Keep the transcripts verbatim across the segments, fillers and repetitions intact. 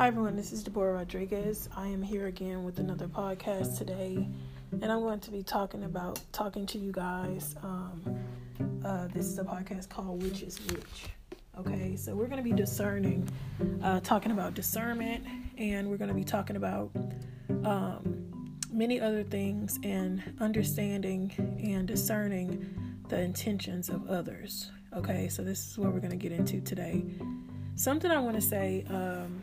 Hi everyone, this is Deborah Rodriguez. I am here again with another podcast today, and I'm going to be talking about, talking to you guys. Um, uh, this is a podcast called Which Is Which. Okay, so we're going to be discerning, uh, talking about discernment, and we're going to be talking about um, many other things and understanding and discerning the intentions of others. Okay, so this is what we're going to get into today. Something I want to say, um,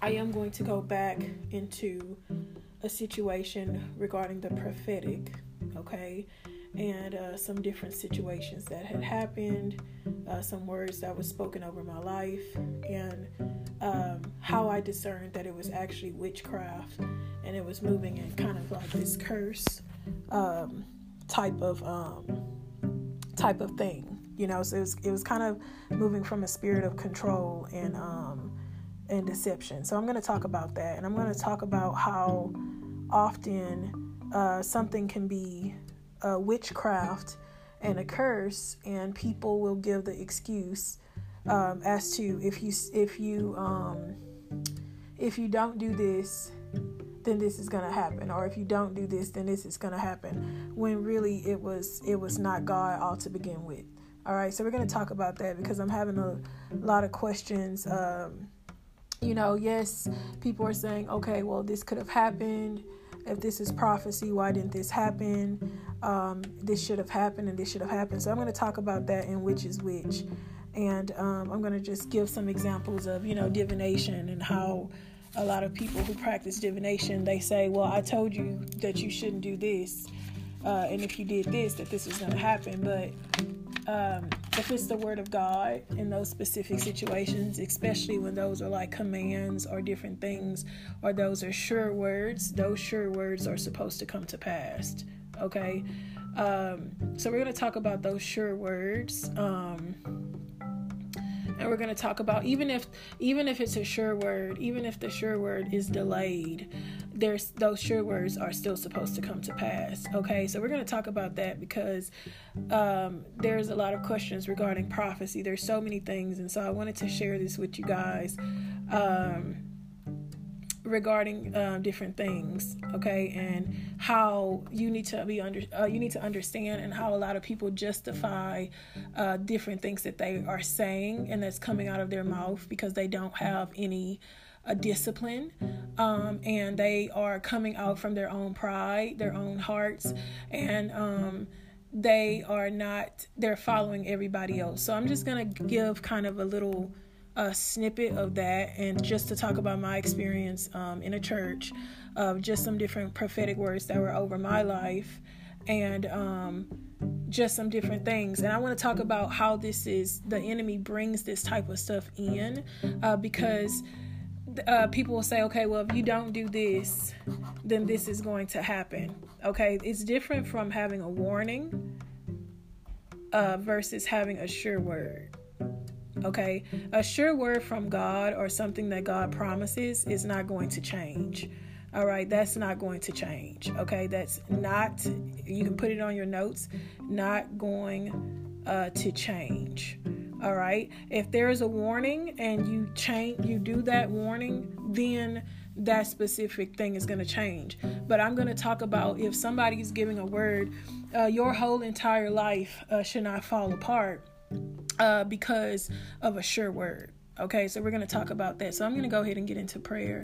I am going to go back into a situation regarding the prophetic, okay, and uh, some different situations that had happened, uh, some words that were spoken over my life, and um, how I discerned that it was actually witchcraft, and it was moving in kind of like this curse um, type of um, type of thing, you know. So it was, it was kind of moving from a spirit of control and um, and deception. So I'm going to talk about that, and I'm going to talk about how often uh, something can be a witchcraft and a curse, and people will give the excuse um, as to if you if you um, if you don't do this, then this is going to happen, or if you don't do this, then this is going to happen. When really it was it was not God all to begin with. All right, so we're going to talk about that because I'm having a lot of questions. Um, You know, yes, people are saying, okay, well, this could have happened. If this is prophecy, why didn't this happen? Um, this should have happened and this should have happened. So I'm going to talk about that in Which Is Which. And um, I'm going to just give some examples of, you know, divination and how a lot of people who practice divination, they say, well, I told you that you shouldn't do this. Uh, and if you did this, that this was going to happen. But Um, if it's the word of God in those specific situations, especially when those are like commands or different things, or those are sure words, those sure words are supposed to come to pass. Okay. Um, so we're going to talk about those sure words. Um, and we're going to talk about, even if, even if it's a sure word, even if the sure word is delayed, there's those sure words are still supposed to come to pass. Okay, so we're going to talk about that because um, there's a lot of questions regarding prophecy. There's so many things, and so I wanted to share this with you guys um, regarding um, different things. Okay, and how you need to be under, uh, you need to understand, and how a lot of people justify uh, different things that they are saying and that's coming out of their mouth because they don't have any a discipline, um, and they are coming out from their own pride, their own hearts, and um, they are not, they're following everybody else. So I'm just going to give kind of a little uh, snippet of that, and just to talk about my experience um, in a church of just some different prophetic words that were over my life, and um, just some different things. And I want to talk about how this is, the enemy brings this type of stuff in uh, because Uh, people will say, okay, well, if you don't do this, then this is going to happen. Okay, it's different from having a warning uh, versus having a sure word. Okay, a sure word from God or something that God promises is not going to change. All right, that's not going to change. Okay, that's not, you can put it on your notes, not going uh, to change. All right. If there is a warning and you change, you do that warning, then that specific thing is going to change. But I'm going to talk about if somebody is giving a word, uh, your whole entire life uh, should not fall apart uh, because of a sure word. Okay, so we're going to talk about that. So I'm going to go ahead and get into prayer.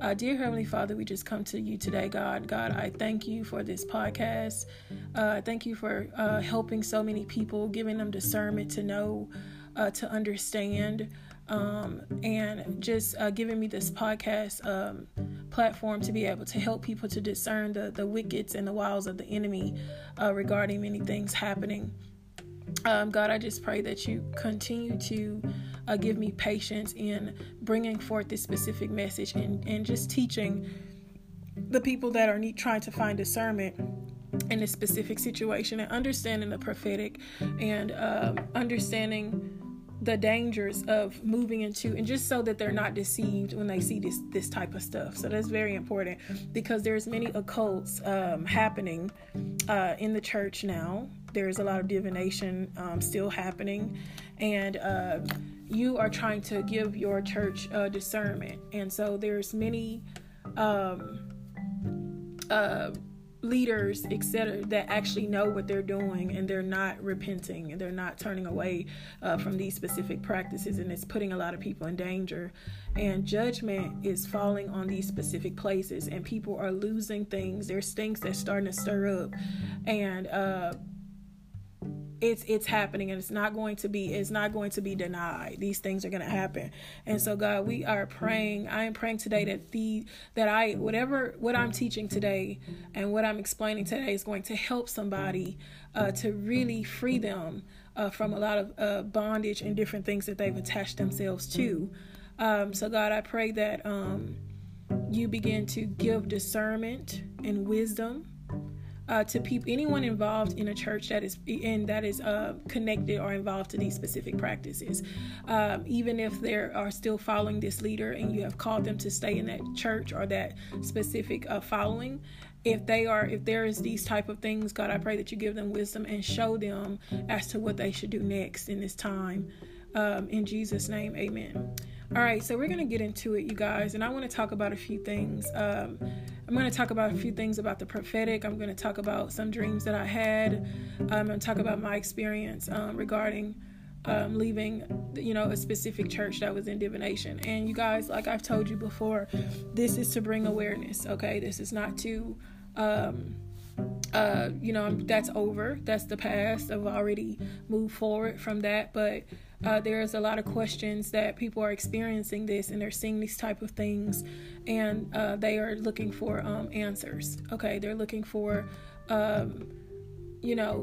Uh, dear Heavenly Father, we just come to you today, God. God, I thank you for this podcast. Uh, thank you for uh, helping so many people, giving them discernment to know, uh, to understand, um, and just uh, giving me this podcast um, platform to be able to help people to discern the, the wickets and the wiles of the enemy uh, regarding many things happening. Um, God, I just pray that you continue to uh, give me patience in bringing forth this specific message, and, and just teaching the people that are need, trying to find discernment in this specific situation, and understanding the prophetic, and um, understanding the dangers of moving into, and just so that they're not deceived when they see this this type of stuff. So that's very important, because there's many occults um, happening uh, in the church now there is a lot of divination um, still happening, and uh, you are trying to give your church uh, discernment. And so there's many um, uh, leaders, et cetera, that actually know what they're doing, and they're not repenting, and they're not turning away uh, from these specific practices, and it's putting a lot of people in danger. And judgment is falling on these specific places, and people are losing things. There's things that's starting to stir up, and uh, it's it's happening, and it's not going to be it's not going to be denied. These things are going to happen. And so, God, we are praying. I am praying today that the that I whatever what I'm teaching today and what I'm explaining today is going to help somebody uh, to really free them uh, from a lot of uh, bondage and different things that they've attached themselves to. Um, so, God, I pray that um, you begin to give discernment and wisdom Uh, to people, anyone involved in a church that is in that is uh, connected or involved to these specific practices, um, even if they are still following this leader and you have called them to stay in that church or that specific uh, following. If they are, if there is these type of things, God, I pray that you give them wisdom and show them as to what they should do next in this time. Um, in Jesus' name, amen. All right, so we're going to get into it, you guys, and I want to talk about a few things. Um, I'm going to talk about a few things about the prophetic. I'm going to talk about some dreams that I had. I'm going to talk about my experience um, regarding um, leaving, you know, a specific church that was in divination. And you guys, like I've told you before, this is to bring awareness, okay? This is not to... Um, uh, you know, that's over. That's the past. I've already moved forward from that, but... Uh, there's a lot of questions that people are experiencing this, and they're seeing these type of things, and uh, they are looking for um, answers. Okay, they're looking for, um, you know,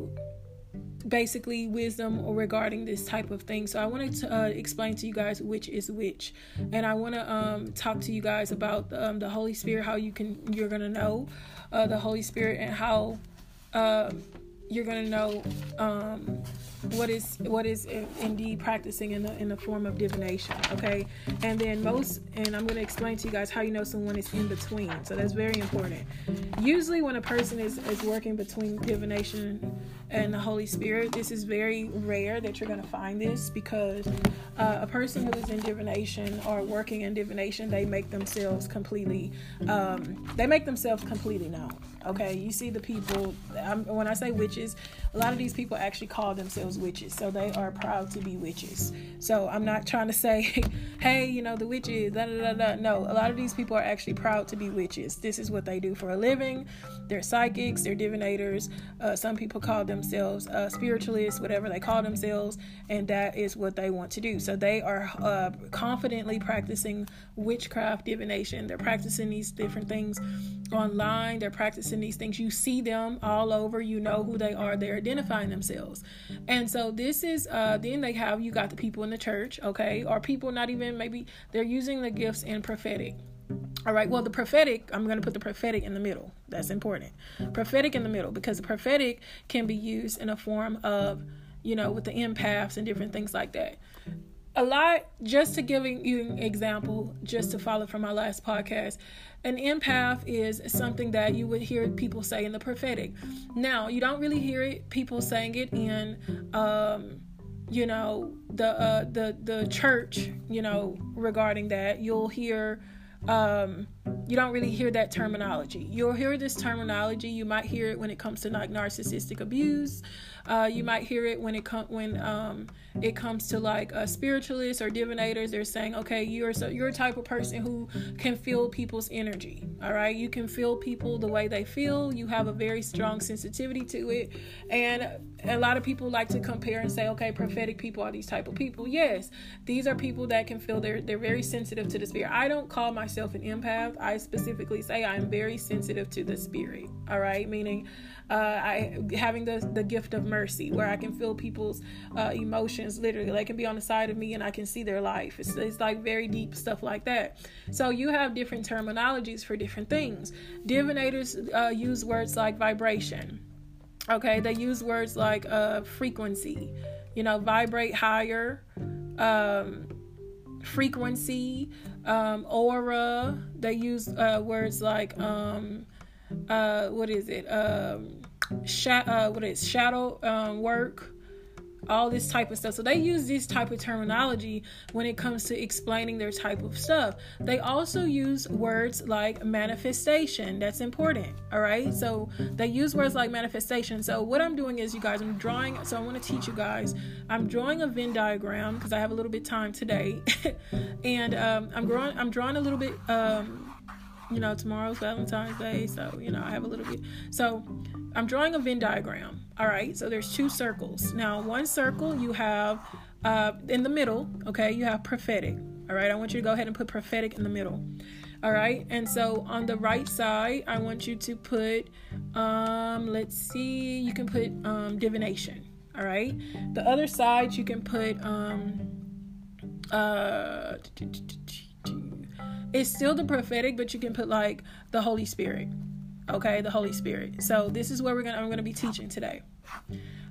basically wisdom regarding this type of thing. So I wanted to uh, explain to you guys which is which, and I want to um, talk to you guys about um, the Holy Spirit, how you can you're gonna know uh, the Holy Spirit, and how uh, you're gonna know. Um, what is what is indeed practicing in the in the form of divination, okay? And then most, and I'm going to explain to you guys how you know someone is in between. So that's very important. Usually when a person is, is working between divination and the Holy Spirit, this is very rare that you're going to find this, because uh, a person who is in divination or working in divination, they make themselves completely um, they make themselves completely known, okay? You see the people, I'm, when I say witches, a lot of these people actually call themselves witches, so they are proud to be witches. So I'm not trying to say, hey, you know, the witches, da, da, da, da. No, a lot of these people are actually proud to be witches. This is what they do for a living. They're psychics, they're divinators. Uh, some people call themselves uh, spiritualists, whatever they call themselves, and that is what they want to do. So they are uh, confidently practicing witchcraft, divination. They're practicing these different things online. They're practicing these things. You see them all over. You know who they are. They're identifying themselves. And And so this is, uh, then they have, you got the people in the church, okay, or people not even, maybe they're using the gifts in prophetic. All right, well, the prophetic, I'm going to put the prophetic in the middle. That's important. Prophetic in the middle, because the prophetic can be used in a form of, you know, with the empaths and different things like that. A lot, just to give you an example, just to follow from my last podcast, an empath is something that you would hear people say in the prophetic. Now, you don't really hear it, people saying it in, um, you know, the uh, the the church, you know, regarding that. You'll hear, um, you don't really hear that terminology. You'll hear this terminology. You might hear it when it comes to like narcissistic abuse. Uh, you might hear it when it com- when um, it comes to like uh, spiritualists or divinators. They're saying, okay, you're so you're a type of person who can feel people's energy. All right, you can feel people the way they feel. You have a very strong sensitivity to it, and a lot of people like to compare and say, okay, prophetic people are these type of people. Yes, these are people that can feel. They're they're very sensitive to the spirit. I don't call myself an empath. I specifically say I'm very sensitive to the spirit. All right, meaning uh, I having the the gift of mercy, where I can feel people's uh, emotions. Literally, they can be on the side of me and I can see their life. It's, it's like very deep stuff like that. So you have different terminologies for different things. Divinators uh, use words like vibration. Okay, they use words like uh, frequency. You know, vibrate higher, um, frequency, um, aura. They use uh, words like um, uh, what is it? Um, sh- uh, what is shadow um, work, all this type of stuff. So they use this type of terminology when it comes to explaining their type of stuff. They also use words like manifestation. That's important. All right. So they use words like manifestation. So what I'm doing is, you guys, I'm drawing. So I want to teach you guys. I'm drawing a Venn diagram because I have a little bit of time today. and um, I'm drawing, I'm drawing a little bit, um, you know, tomorrow's Valentine's Day. So, you know, I have a little bit. So I'm drawing a Venn diagram. All right, so there's two circles. Now, one circle you have uh, in the middle, okay, you have prophetic. All right, I want you to go ahead and put prophetic in the middle. All right, and so on the right side, I want you to put, um, let's see, you can put um, divination. All right, the other side, you can put, um, uh, it's still the prophetic, but you can put like the Holy Spirit. Okay, the Holy Spirit. So this is where we're gonna I'm gonna be teaching today.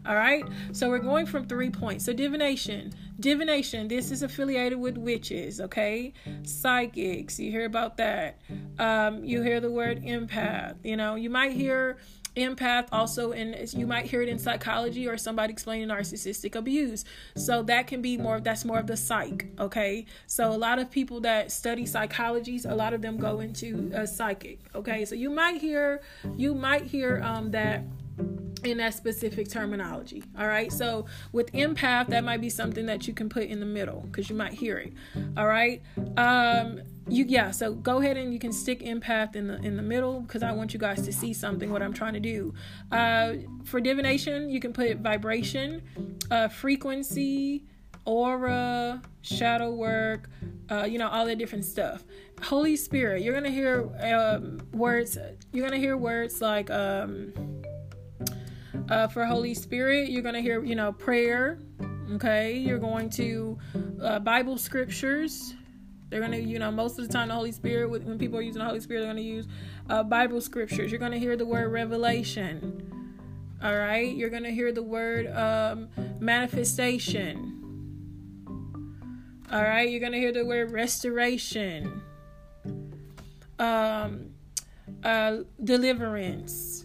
All right. So we're going from three points. So divination, divination. This is affiliated with witches. Okay, psychics. You hear about that? Um, you hear the word empath. You know, you might hear empath also, and you might hear it in psychology or somebody explaining narcissistic abuse. So that can be more. That's more of the psych. Okay. So a lot of people that study psychologies, a lot of them go into a psychic. Okay. So you might hear, you might hear um, that in that specific terminology. All right. So with empath, that might be something that you can put in the middle because you might hear it. All right. Um, You yeah, so go ahead and you can stick empath in the in the middle because I want you guys to see something what I'm trying to do. Uh, for divination, you can put vibration, uh, frequency, aura, shadow work, uh, you know, all that different stuff. Holy Spirit, you're gonna hear um, words. You're gonna hear words like um, uh, for Holy Spirit, you're gonna hear you know prayer. Okay, you're going to uh, Bible scriptures. They're going to, you know, most of the time the Holy Spirit, when people are using the Holy Spirit, they're going to use uh, Bible scriptures. You're going to hear the word revelation. All right. You're going to hear the word um, manifestation. All right. You're going to hear the word restoration. Um, uh, deliverance.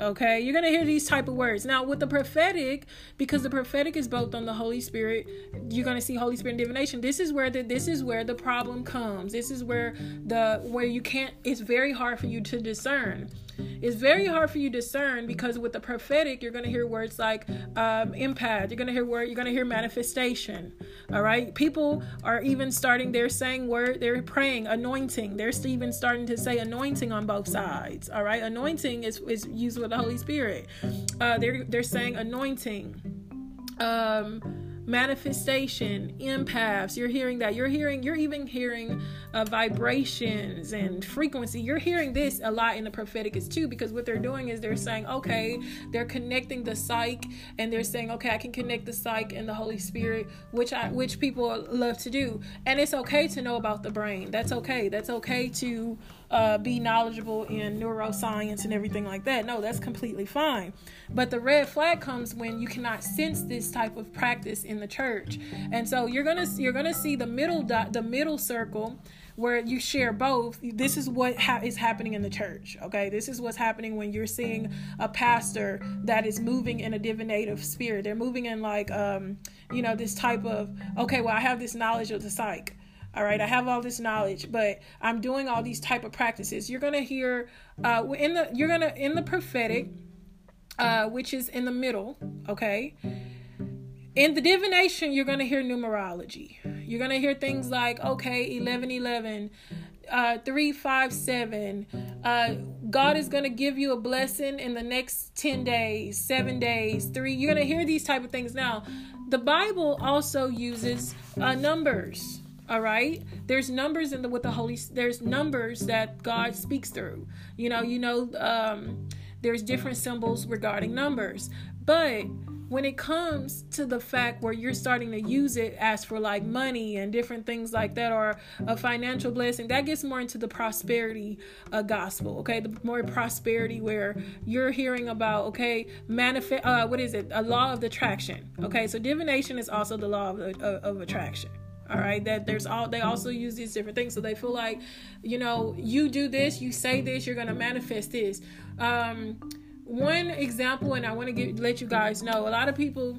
Okay, you're going to hear these type of words. Now, with the prophetic, because the prophetic is both on the Holy Spirit, you're going to see Holy Spirit and divination. This is where the this is where the problem comes. This is where the where you can't it's very hard for you to discern. It's very hard for you to discern because with the prophetic, you're going to hear words like um, impact. You're going to hear word. You're going to hear manifestation. All right. People are even starting. They're saying word. They're praying anointing. They're even starting to say anointing on both sides. All right. Anointing is, is used with the Holy Spirit. Uh, they're they're saying anointing. Um. Manifestation, empaths, you're hearing that. You're hearing, you're even hearing uh, vibrations and frequency. You're hearing this a lot in the prophetic is too, because what they're doing is they're saying, okay, they're connecting the psych and they're saying, okay, I can connect the psych and the Holy Spirit, which I, which people love to do. And it's okay to know about the brain. That's okay. That's okay to uh, be knowledgeable in neuroscience and everything like that. No, that's completely fine. But the red flag comes when you cannot sense this type of practice in in the church. And so you're going to you're going to see the middle dot, the middle circle where you share both. This is what ha- is happening in the church. Okay, this is what's happening when you're seeing a pastor that is moving in a divinative spirit. They're moving in like um you know this type of, okay, well, I have this knowledge of the psych. All right, I have all this knowledge, but I'm doing all these type of practices. You're going to hear uh in the you're going to in the prophetic uh which is in the middle, okay? In the divination, you're going to hear numerology. You're going to hear things like, okay, eleven eleven, uh, three five seven. Uh, God is going to give you a blessing in the next ten days, seven days, three. You're going to hear these type of things. Now, the Bible also uses uh, numbers. All right. There's numbers in the with the Holy. There's numbers that God speaks through. You know, you know, um, there's different symbols regarding numbers, but when it comes to the fact where you're starting to use it as for like money and different things like that, or a financial blessing, that gets more into the prosperity uh, gospel. Okay, the more prosperity where you're hearing about, okay, manifest. Uh, what is it? A law of attraction. Okay, so divination is also the law of, of, of attraction. All right, that there's all they also use these different things, so they feel like, you know, you do this, you say this, you're gonna manifest this. Um, one example, and I want to get, let you guys know, a lot of people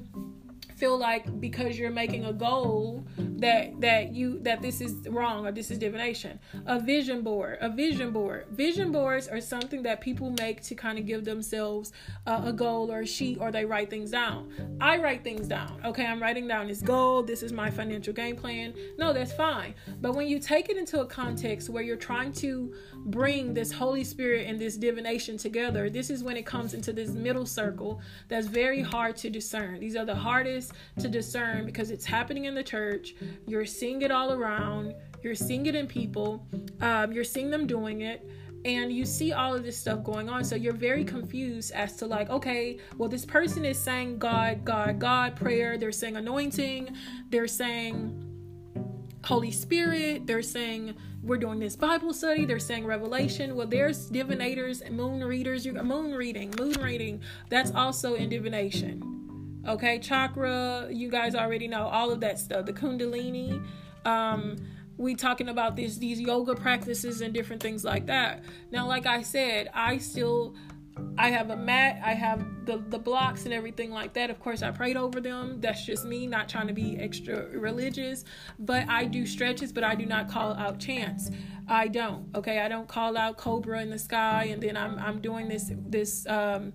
feel like because you're making a goal that that you that this is wrong or this is divination. A vision board, a vision board. Vision boards are something that people make to kind of give themselves uh, a goal or a sheet, or they write things down. I write things down. Okay, I'm writing down this goal. This is my financial game plan. No, that's fine. But when you take it into a context where you're trying to bring this Holy Spirit and this divination together, this is when it comes into this middle circle that's very hard to discern. These are the hardest to discern because it's happening in the church. You're seeing it all around. You're seeing it in people. Um, you're seeing them doing it. And you see all of this stuff going on. So you're very confused as to like, okay, well, this person is saying God, God, God prayer. They're saying anointing. They're saying Holy Spirit. They're saying we're doing this Bible study. They're saying revelation. Well, there's divinators and moon readers. You're moon reading, moon reading. That's also in divination. Okay, chakra, you guys already know all of that stuff. The kundalini, um, we talking about this, these yoga practices and different things like that. Now, like I said, I still, I have a mat, I have the, the blocks and everything like that. Of course, I prayed over them. That's just me, not trying to be extra religious, but I do stretches, but I do not call out chants. I don't, okay? I don't call out cobra in the sky, and then I'm I'm doing this, this, um,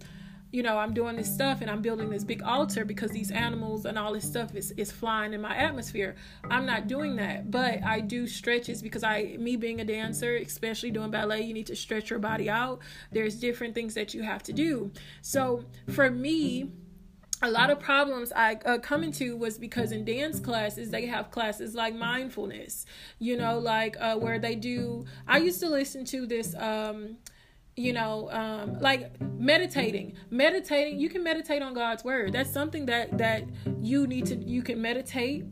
you know, I'm doing this stuff and I'm building this big altar because these animals and all this stuff is, is flying in my atmosphere. I'm not doing that, but I do stretches because I, me being a dancer, especially doing ballet, you need to stretch your body out. There's different things that you have to do. So for me, a lot of problems I uh, come into was because in dance classes, they have classes like mindfulness, you know, like uh, where they do, I used to listen to this, um, you know, um, like meditating, meditating, you can meditate on God's word. That's something that, that you need to, you can meditate,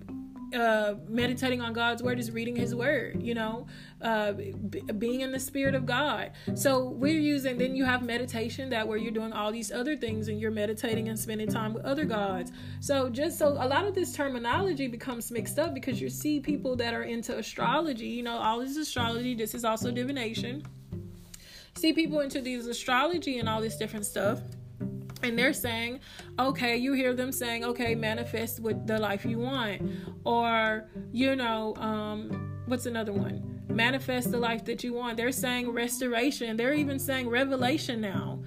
uh, meditating on God's word is reading his word, you know, uh, b- being in the spirit of God. So we're using, then you have meditation that where you're doing all these other things and you're meditating and spending time with other gods. So just so a lot of this terminology becomes mixed up because you see people that are into astrology, you know, all this astrology, this is also divination. See people into these astrology and all this different stuff, and they're saying, okay, you hear them saying, okay, manifest with the life you want, or you know, um, what's another one? Manifest the life that you want. They're saying restoration. They're even saying revelation now.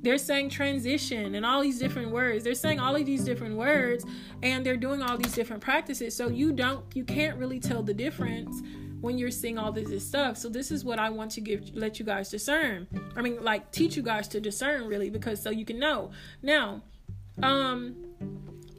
They're saying transition and all these different words. They're saying all of these different words, and they're doing all these different practices. So you don't, you can't really tell the difference when you're seeing all this, this stuff. So this is what I want to give, let you guys discern. I mean, like teach you guys to discern really, because so you can know. Now, um,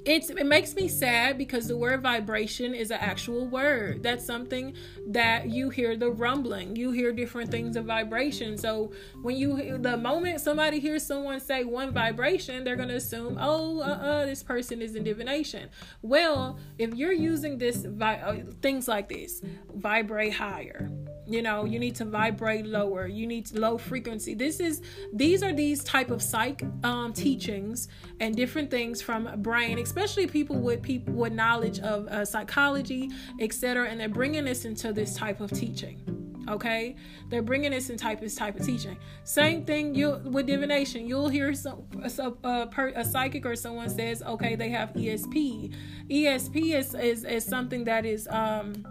it's, it makes me sad because the word vibration is an actual word. That's something that you hear the rumbling, you hear different things of vibration. So when you, the moment somebody hears someone say one vibration, they're going to assume, oh, uh-uh, this person is in divination. Well, if you're using this, vi- things like this, vibrate higher. You know, you need to vibrate lower. You need to low frequency. This is, these are these type of psych um, teachings and different things from brain, especially people with people with knowledge of uh, psychology, et cetera. And they're bringing this into this type of teaching. Okay, they're bringing this in type this type of teaching. Same thing you with divination. You'll hear some a, a, a psychic or someone says, okay, they have E S P. E S P is is, is something that is. Um,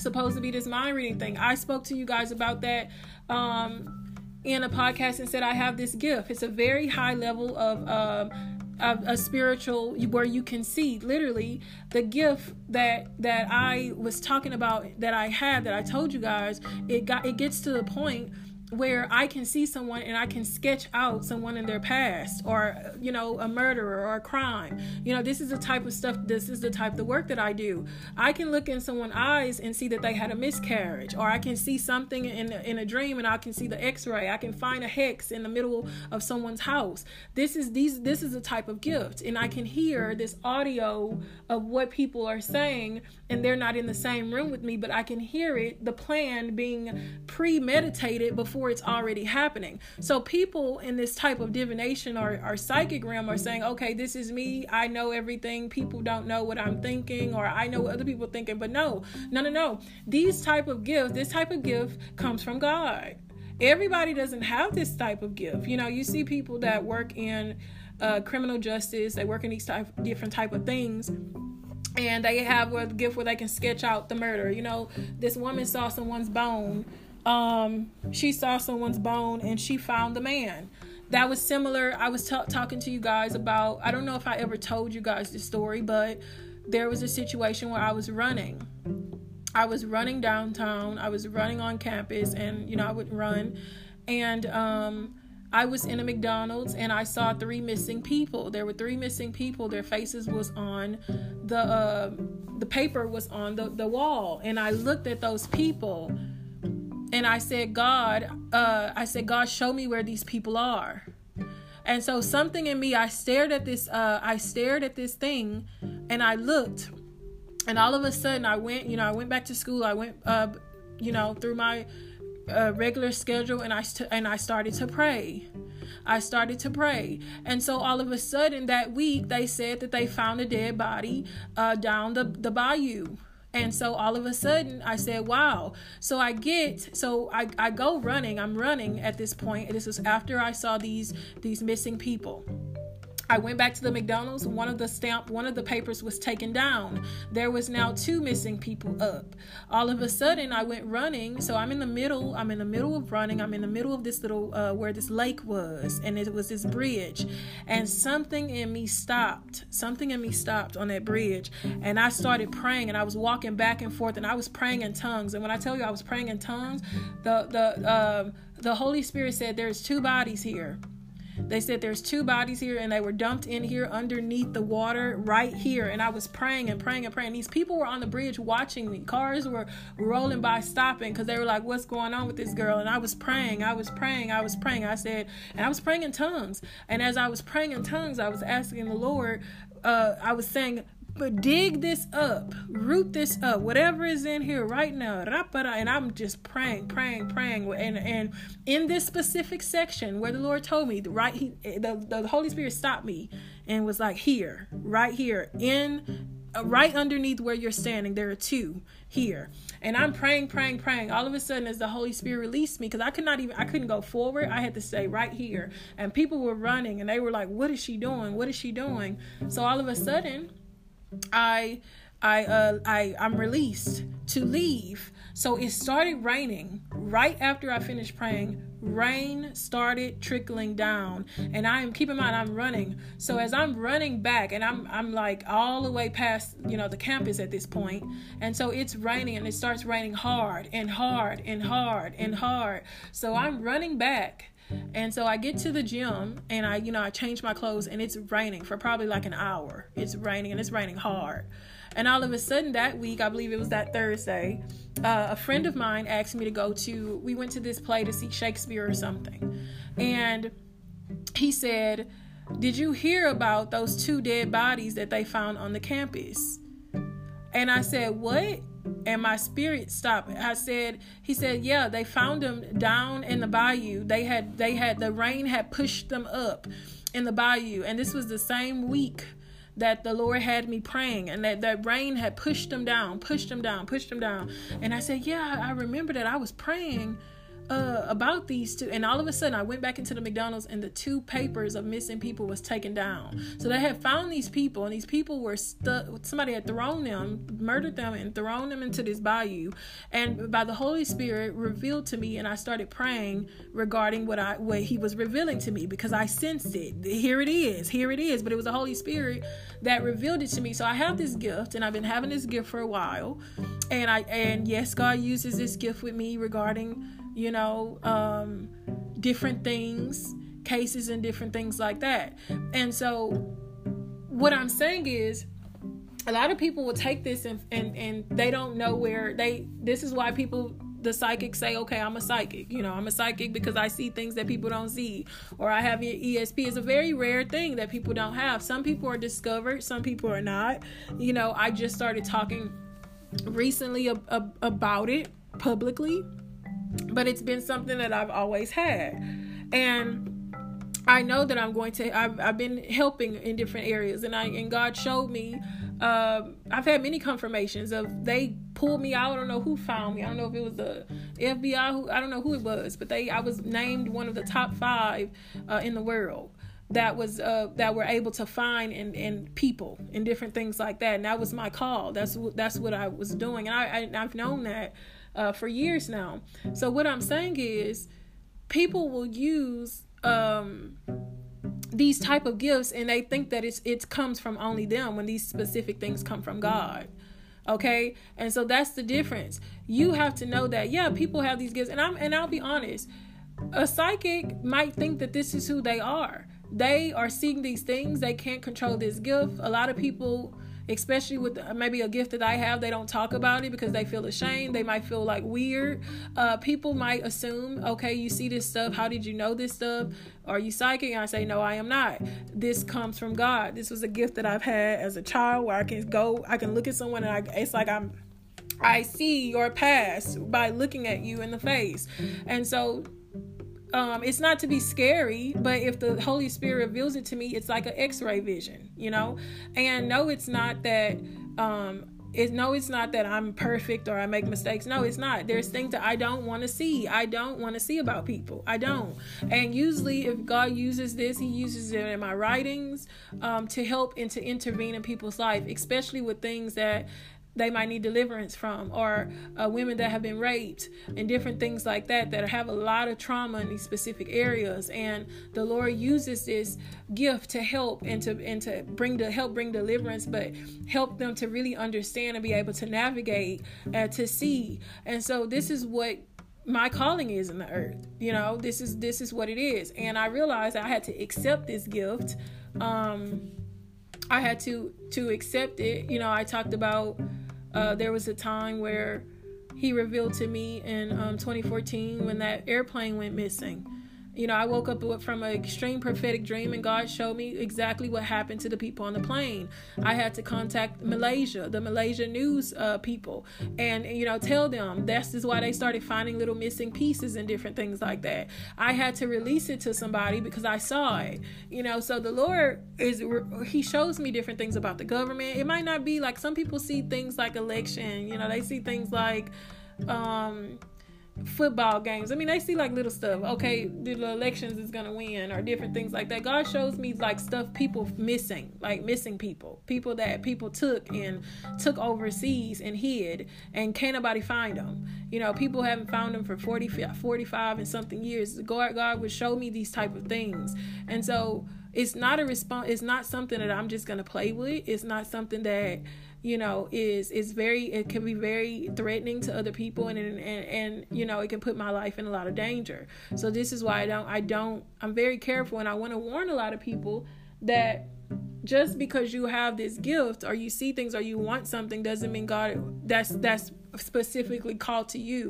supposed to be this mind reading thing. I spoke to you guys about that um in a podcast and said I have this gift. It's a very high level of um of a spiritual where you can see literally the gift that that I was talking about that I had that I told you guys. It got it gets to the point where I can see someone and I can sketch out someone in their past, or, you know, a murderer or a crime. You know, this is the type of stuff, this is the type of work that I do. I can look in someone's eyes and see that they had a miscarriage, or I can see something in, in a dream and I can see the x-ray. I can find a hex in the middle of someone's house. This is these. This is the type of gift. And I can hear this audio of what people are saying, and they're not in the same room with me, but I can hear it, the plan being premeditated before it's already happening. So people in this type of divination or, or psychic realm are saying, okay, this is me. I know everything. People don't know what I'm thinking, or I know what other people are thinking. But no, no, no, no. These type of gifts, this type of gift comes from God. everybody doesn't have this type of gift. You know, you see people that work in uh, criminal justice, they work in these type, different type of things, and they have a gift where they can sketch out the murder. You know, this woman saw someone's bone. Um, she saw someone's bone and she found the man. That was similar. I was t- talking to you guys about, I don't know if I ever told you guys the story, but there was a situation where I was running. I was running downtown. I was running on campus, and, you know, I would run. And um, I was in a McDonald's, and I saw three missing people. There were three missing people. Their faces was on the, uh, the paper was on the, the wall. And I looked at those people, and I said, God, uh, I said, God, show me where these people are. And so something in me, I stared at this, uh, I stared at this thing, and I looked, and all of a sudden I went, you know, I went back to school. I went, uh, you know, through my uh, regular schedule, and I, st- and I started to pray. I started to pray. And so all of a sudden that week, they said that they found a dead body, uh, down the, the bayou. And so all of a sudden I said, wow. So I get, so I, I go running, I'm running at this point. This was after I saw these, these missing people. I went back to the McDonald's. One of the stamp, one of the papers was taken down. There was now two missing people up. All of a sudden I went running. So I'm in the middle, I'm in the middle of running. I'm in the middle of this little, uh, where this lake was, and it was this bridge, and something in me stopped. Something in me stopped on that bridge, and I started praying, and I was walking back and forth, and I was praying in tongues. And when I tell you I was praying in tongues, the, the, um, the Holy Spirit said, there's two bodies here. They said there's two bodies here, and they were dumped in here underneath the water right here. And I was praying and praying and praying. These people were on the bridge watching me. Cars were rolling by, stopping, because they were like, what's going on with this girl? And I was praying, I was praying, I was praying. I said, and I was praying in tongues. And as I was praying in tongues, I was asking the Lord, uh, I was saying, but dig this up, root this up, whatever is in here right now. And I'm just praying, praying, praying. And and in this specific section where the Lord told me, right, he, the, the Holy Spirit stopped me and was like, here, right here, in uh, right underneath where you're standing, there are two here. And I'm praying, praying, praying. All of a sudden, as the Holy Spirit released me, because I could not even, I couldn't go forward. I had to stay right here. And people were running, and they were like, what is she doing? What is she doing? So all of a sudden, I, I, uh, I, I'm released to leave. So it started raining right after I finished praying. Rain started trickling down, and I am, keep in mind, I'm running. So as I'm running back, and I'm, I'm like all the way past, you know, the campus at this point. And so it's raining, and it starts raining hard and hard and hard and hard. So I'm running back. And so I get to the gym, and I, you know, I change my clothes, and it's raining for probably like an hour. It's raining, and it's raining hard. And all of a sudden that week, I believe it was that Thursday, uh, a friend of mine asked me to go to, we went to this play to see Shakespeare or something. And he said, did you hear about those two dead bodies that they found on the campus? And I said, what? And my spirit stopped. I said, he said, yeah, they found them down in the bayou. They had, they had, the rain had pushed them up in the bayou. And this was the same week that the Lord had me praying, and that, that rain had pushed them down, pushed them down, pushed them down. And I said, yeah, I remember that I was praying uh, about these two. And all of a sudden I went back into the McDonald's, and the two papers of missing people was taken down. So they had found these people, and these people were stuck. Somebody had thrown them, murdered them, and thrown them into this bayou. And by the Holy Spirit revealed to me, and I started praying regarding what I, what he was revealing to me, because I sensed it. Here it is. Here it is. But it was the Holy Spirit that revealed it to me. So I have this gift, and I've been having this gift for a while. And I, and yes, God uses this gift with me regarding, you know, um, different things, cases and different things like that. And so what I'm saying is, a lot of people will take this and, and, and they don't know where they, this is why people, the psychics say, okay, I'm a psychic, you know, I'm a psychic because I see things that people don't see, or I have E S P. It's a very rare thing that people don't have. Some people are discovered, some people are not. You know, I just started talking recently ab- ab- about it publicly. But it's been something that I've always had. And I know that I'm going to, I've, I've been helping in different areas. And I, and God showed me Um, I've had many confirmations of they pulled me out. I don't know who found me. I don't know if it was the F B I. Who, I don't know who it was, but they I was named one of the top five uh, in the world that was uh, that were able to find and, and people and different things like that. And that was my call. That's what that's what I was doing, and I, I I've known that uh, for years now. So what I'm saying is, people will use Um, these type of gifts, and they think that it's it comes from only them when these specific things come from God. Okay, and so that's the difference. You have to know that, yeah, people have these gifts, and I'm and I'll be honest, a psychic might think that this is who they are. They are seeing these things. They can't control this gift. A lot of people, especially with maybe a gift that I have, they don't talk about it because they feel ashamed. They might feel like weird. Uh, people might assume, okay, you see this stuff. How did you know this stuff? Are you psychic? And I say, no, I am not. This comes from God. This was a gift that I've had as a child where I can go, I can look at someone and I, it's like I'm, I see your past by looking at you in the face. And so Um, it's not to be scary, but if the Holy Spirit reveals it to me, it's like an X-ray vision, you know. And no, it's not that. Um, it's no, it's not that I'm perfect or I make mistakes. No, it's not. There's things that I don't want to see. I don't want to see about people. I don't. And usually, if God uses this, He uses it in my writings um, to help and to intervene in people's life, especially with things that they might need deliverance from, or uh, women that have been raped and different things like that, that have a lot of trauma in these specific areas. And the Lord uses this gift to help and to, and to bring the help, bring deliverance, but help them to really understand and be able to navigate and to see. And so this is what my calling is in the earth. You know, this is, this is what it is. And I realized I had to accept this gift. Um, I had to, to accept it. You know, I talked about, Uh, there was a time where He revealed to me in um, twenty fourteen when that airplane went missing. You know, I woke up from an extreme prophetic dream, and God showed me exactly what happened to the people on the plane. I had to contact Malaysia, the Malaysia news uh, people, and, you know, tell them this is why they started finding little missing pieces and different things like that. I had to release it to somebody because I saw it, you know. So the Lord is, He shows me different things about the government. It might not be like some people see things like election, you know, they see things like, um, football games. I mean, they see like little stuff. Okay, the elections is gonna win, or different things like that. God shows me like stuff people missing, like missing people, people that people took and took overseas and hid, and can't nobody find them. You know, people haven't found them for forty, forty-five and something years. God, God would show me these type of things, and so it's not a response. It's not something that I'm just gonna play with. It's not something that, you know, is is very, it can be very threatening to other people, and, and and you know, it can put my life in a lot of danger. So this is why I don't I don't I'm very careful, and I want to warn a lot of people that just because you have this gift, or you see things, or you want something, doesn't mean God that's that's specifically called to you,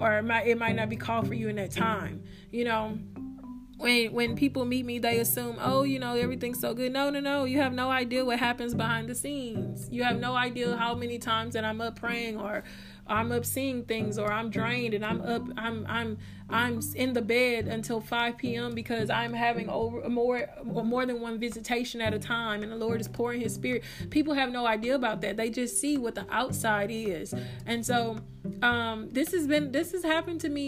or it might it might not be called for you in that time. You know, When when people meet me, they assume, oh, you know, everything's so good. No, no, no. You have no idea what happens behind the scenes. You have no idea how many times that I'm up praying, or I'm up seeing things, or I'm drained and I'm up, I'm I'm I'm in the bed until five p.m. because I'm having over more more than one visitation at a time, and the Lord is pouring His Spirit. People have no idea about that. They just see what the outside is. And so um, this has been this has happened to me.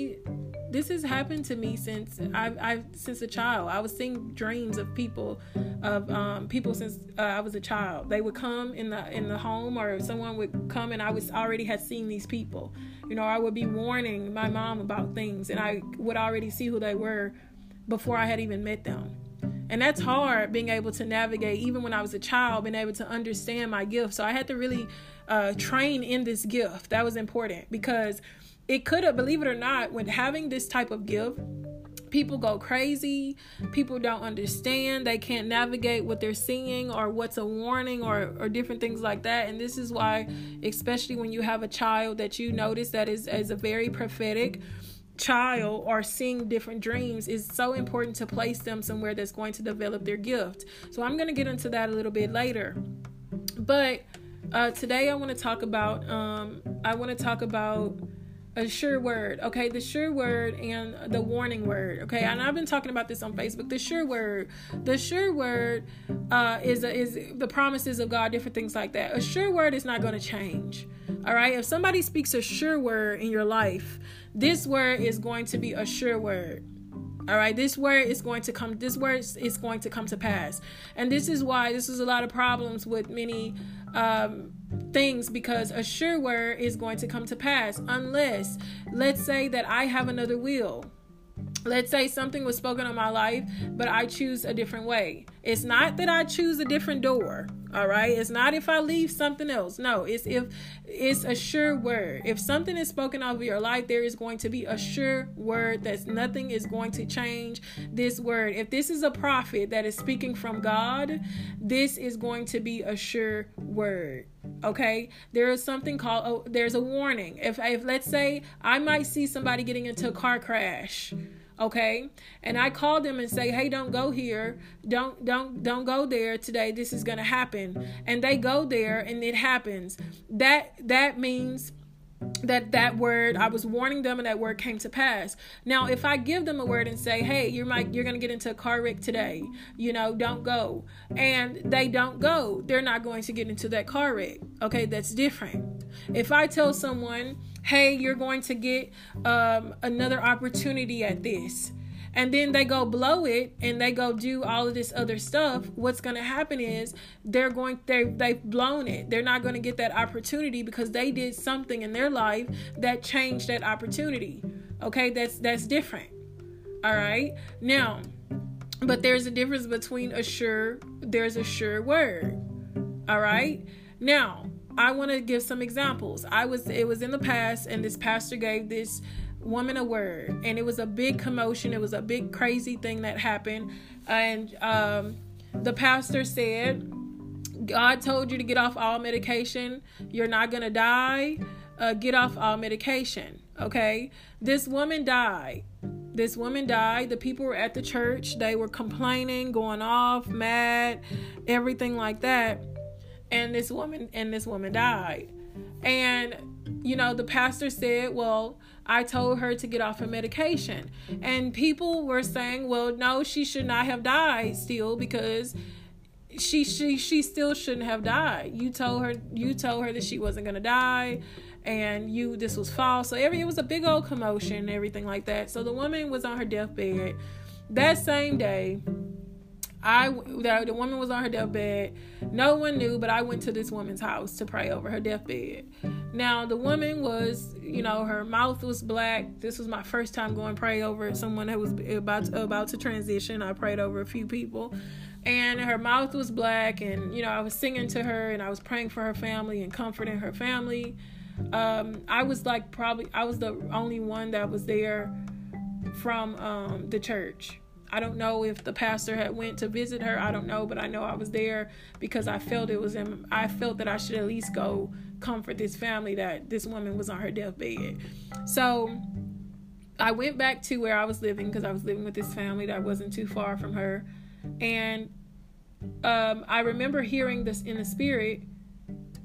This has happened to me since I've, I've since a child. I was seeing dreams of people, of um, people since uh, I was a child. They would come in the in the home, or someone would come, and I was already had seen these people. You know, I would be warning my mom about things, and I would already see who they were before I had even met them. And that's hard, being able to navigate, even when I was a child, being able to understand my gift. So I had to really uh, train in this gift. That was important, because it could have, believe it or not, when having this type of gift, people go crazy. People don't understand. They can't navigate what they're seeing, or what's a warning, or, or different things like that. And this is why, especially when you have a child that you notice that is, is a very prophetic child, or seeing different dreams, is so important to place them somewhere that's going to develop their gift. So I'm going to get into that a little bit later. But uh, today I want to talk about, um, I want to talk about a sure word, okay? The sure word and the warning word, okay? And I've been talking about this on Facebook. The sure word, the sure word uh, is a, is the promises of God, different things like that. A sure word is not going to change, all right? If somebody speaks a sure word in your life, this word is going to be a sure word. All right, this word is going to come, this word is going to come to pass. And this is why this is a lot of problems with many um, things, because a sure word is going to come to pass unless, let's say that I have another will. Let's say something was spoken on my life, but I choose a different way. It's not that I choose a different door. All right. It's not if I leave something else. No, it's if it's a sure word. If something is spoken over your life, there is going to be a sure word that nothing is going to change this word. If this is a prophet that is speaking from God, this is going to be a sure word. Okay. There is something called, oh, there's a warning. If, if let's say I might see somebody getting into a car crash. Okay. And I call them and say, hey, don't go here. Don't, don't, don't go there today. This is going to happen. And they go there and it happens. That, that means that that word, I was warning them and that word came to pass. Now, if I give them a word and say, hey, you're my, you're going to get into a car wreck today, you know, don't go. And they don't go. They're not going to get into that car wreck. Okay. That's different. If I tell someone, hey, you're going to get um, another opportunity at this. And then they go blow it and they go do all of this other stuff. What's going to happen is they're going, they, they've blown it. They're not going to get that opportunity because they did something in their life that changed that opportunity. Okay, that's that's different. All right. Now, but there's a difference between a sure, there's a sure word. All right. Now, I want to give some examples. I was, it was in the past, and this pastor gave this woman a word, and it was a big commotion. It was a big crazy thing that happened. And um, the pastor said, God told you to get off all medication. You're not going to die. Uh, get off all medication. Okay. This woman died. This woman died. The people were at the church. They were complaining, going off, mad, everything like that. And this woman and this woman died. And, you know, the pastor said, well, I told her to get off her medication. And people were saying, well, no, she should not have died still, because she she she still shouldn't have died. You told her you told her that she wasn't going to die. And you this was false. So every it was a big old commotion and everything like that. So the woman was on her deathbed. That same day, I, the woman was on her deathbed. No one knew, but I went to this woman's house to pray over her deathbed. Now, the woman was, you know, her mouth was black. This was my first time going pray over someone that was about to, about to transition. I prayed over a few people. And her mouth was black. And, you know, I was singing to her and I was praying for her family and comforting her family. Um, I was like probably, I was the only one that was there from um, the church. I don't know if the pastor had went to visit her. I don't know, but I know I was there because I felt it was in, I felt that I should at least go comfort this family that this woman was on her deathbed. So I went back to where I was living because I was living with this family that wasn't too far from her. And um, I remember hearing this in the spirit.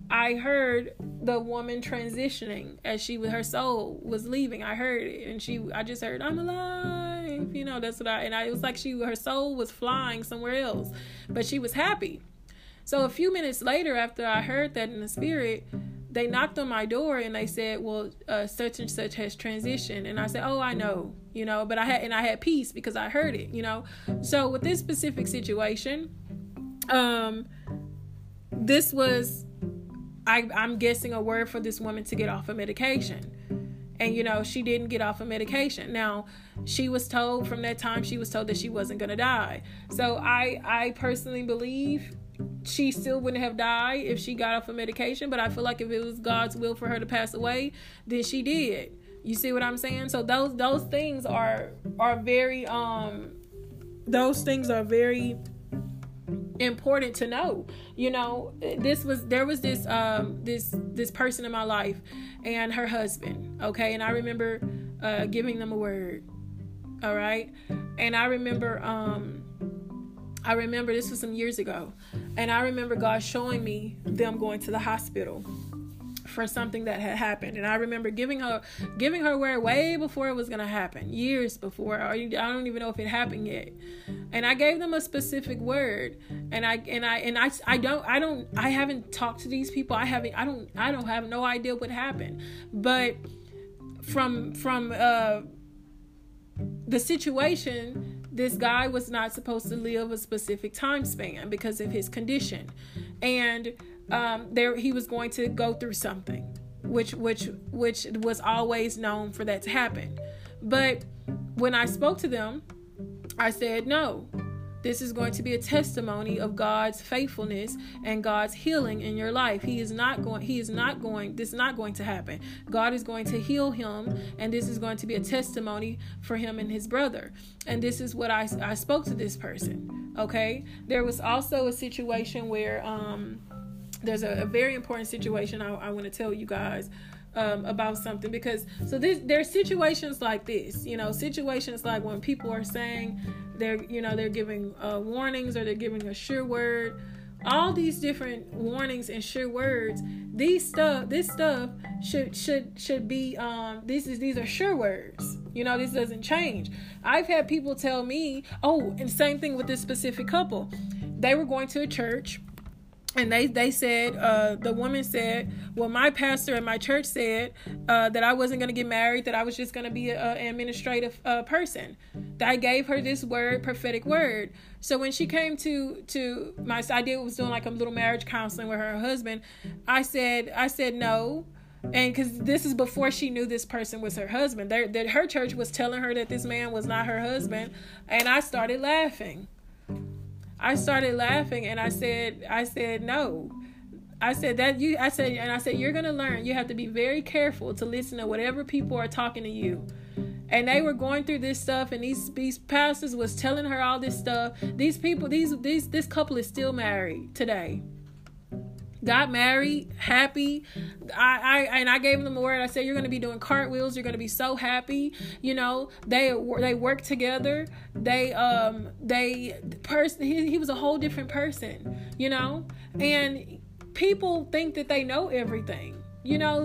I heard the woman transitioning as she, her soul was leaving. I heard it, and she, I just heard, I'm alive. You know, that's what I, and I, it was like she, her soul was flying somewhere else, but she was happy. So a few minutes later, after I heard that in the spirit, they knocked on my door and they said, well, uh, such and such has transitioned. And I said, oh, I know, you know, but I had, and I had peace because I heard it, you know? So with this specific situation, um, this was, I, I'm guessing a word for this woman to get off of medication. And, you know, she didn't get off of medication. Now, she was told from that time, she was told that she wasn't going to die. So I, I personally believe she still wouldn't have died if she got off of medication. But I feel like if it was God's will for her to pass away, then she did. You see what I'm saying? So those those things are are very, um, those things are very important to know. You know, this was, there was this, um, this, this person in my life and her husband. Okay. And I remember, uh, giving them a word. All right. And I remember, um, I remember this was some years ago, and I remember God showing me them going to the hospital for something that had happened. And I remember giving her giving her away way before it was going to happen, years before. Or I don't even know if it happened yet. And I gave them a specific word. And I and I and I I don't I don't I haven't talked to these people. I haven't I don't I don't have no idea what happened. But from from uh, the situation, this guy was not supposed to live a specific time span because of his condition. And um, there he was going to go through something, which which which was always known for that to happen. But when I spoke to them, I said, no, this is going to be a testimony of God's faithfulness and God's healing in your life. He is not going, he is not going, this is not going to happen. God is going to heal him, and this is going to be a testimony for him and his brother. And this is what I, I spoke to this person, okay? There was also a situation where um, there's a, a very important situation I, I want to tell you guys Um, about something, because so this, there's situations like this, you know, situations like when people are saying they're, you know, they're giving uh, warnings, or they're giving a sure word, all these different warnings and sure words. These stuff, this stuff should should should be um, this is these are sure words. You know, this doesn't change. I've had people tell me, oh, and same thing with this specific couple. They were going to a church. And they, they said, uh, the woman said, well, my pastor at my church said uh, that I wasn't going to get married, that I was just going to be an administrative uh, person. That I gave her this word, prophetic word. So when she came to, to my, I did, was doing like a little marriage counseling with her husband. I said, I said, no. And because this is before she knew this person was her husband. They're, that her church was telling her that this man was not her husband. And I started laughing. I started laughing and I said, I said, no, I said that you, I said, and I said, you're going to learn. You have to be very careful to listen to whatever people are talking to you. And they were going through this stuff, and these, these pastors was telling her all this stuff. These people, these, these, this couple is still married today. Got married, happy. I, I and I gave them a word. I said, you're going to be doing cartwheels. You're going to be so happy. You know, they they work together. They um they person. He, he was a whole different person. You know, and people think that they know everything. You know,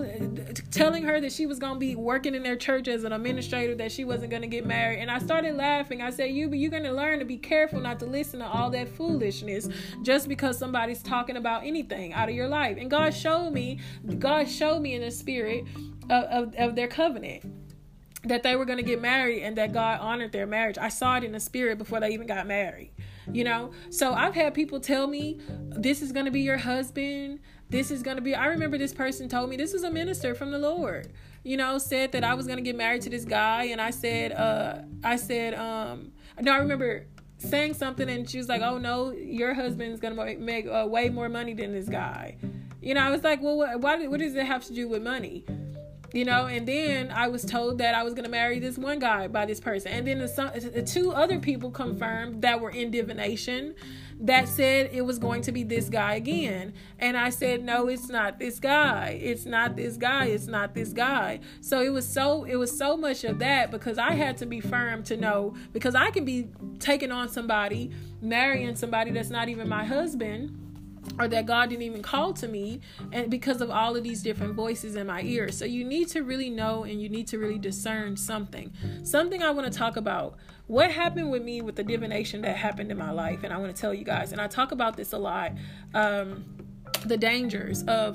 telling her that she was going to be working in their church as an administrator, that she wasn't going to get married. And I started laughing. I said, you, you're going to learn to be careful not to listen to all that foolishness just because somebody's talking about anything out of your life. And God showed me, God showed me in the spirit of, of, of their covenant that they were going to get married, and that God honored their marriage. I saw it in the spirit before they even got married, you know. So I've had people tell me, this is going to be your husband. This is going to be, I remember this person told me, this was a minister from the Lord, you know, said that I was going to get married to this guy. And I said, uh, I said, um, no, I remember saying something, and she was like, oh no, your husband's going to make uh, way more money than this guy. You know, I was like, well, what, why, what does it have to do with money? You know, and then I was told that I was going to marry this one guy by this person. And then the, the two other people confirmed that were in divination that said it was going to be this guy again. And I said, no, it's not this guy. It's not this guy. It's not this guy. So it was so it was so much of that, because I had to be firm to know, because I can be taking on somebody, marrying somebody that's not even my husband, or that God didn't even call to me, and because of all of these different voices in my ear. So you need to really know, and you need to really discern something. Something I want to talk about, what happened with me with the divination that happened in my life, and I want to tell you guys, and I talk about this a lot, um, the dangers of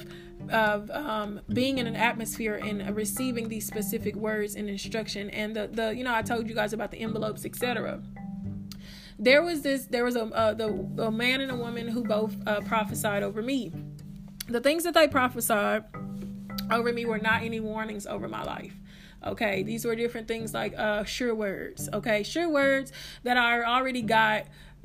of um, being in an atmosphere and receiving these specific words and instruction, and the, the you know, I told you guys about the envelopes, et cetera. There was this, there was a, uh, the, a man and a woman who both uh, prophesied over me. The things that they prophesied over me were not any warnings over my life. Okay. These were different things like uh, sure words. Okay. Sure words that I already got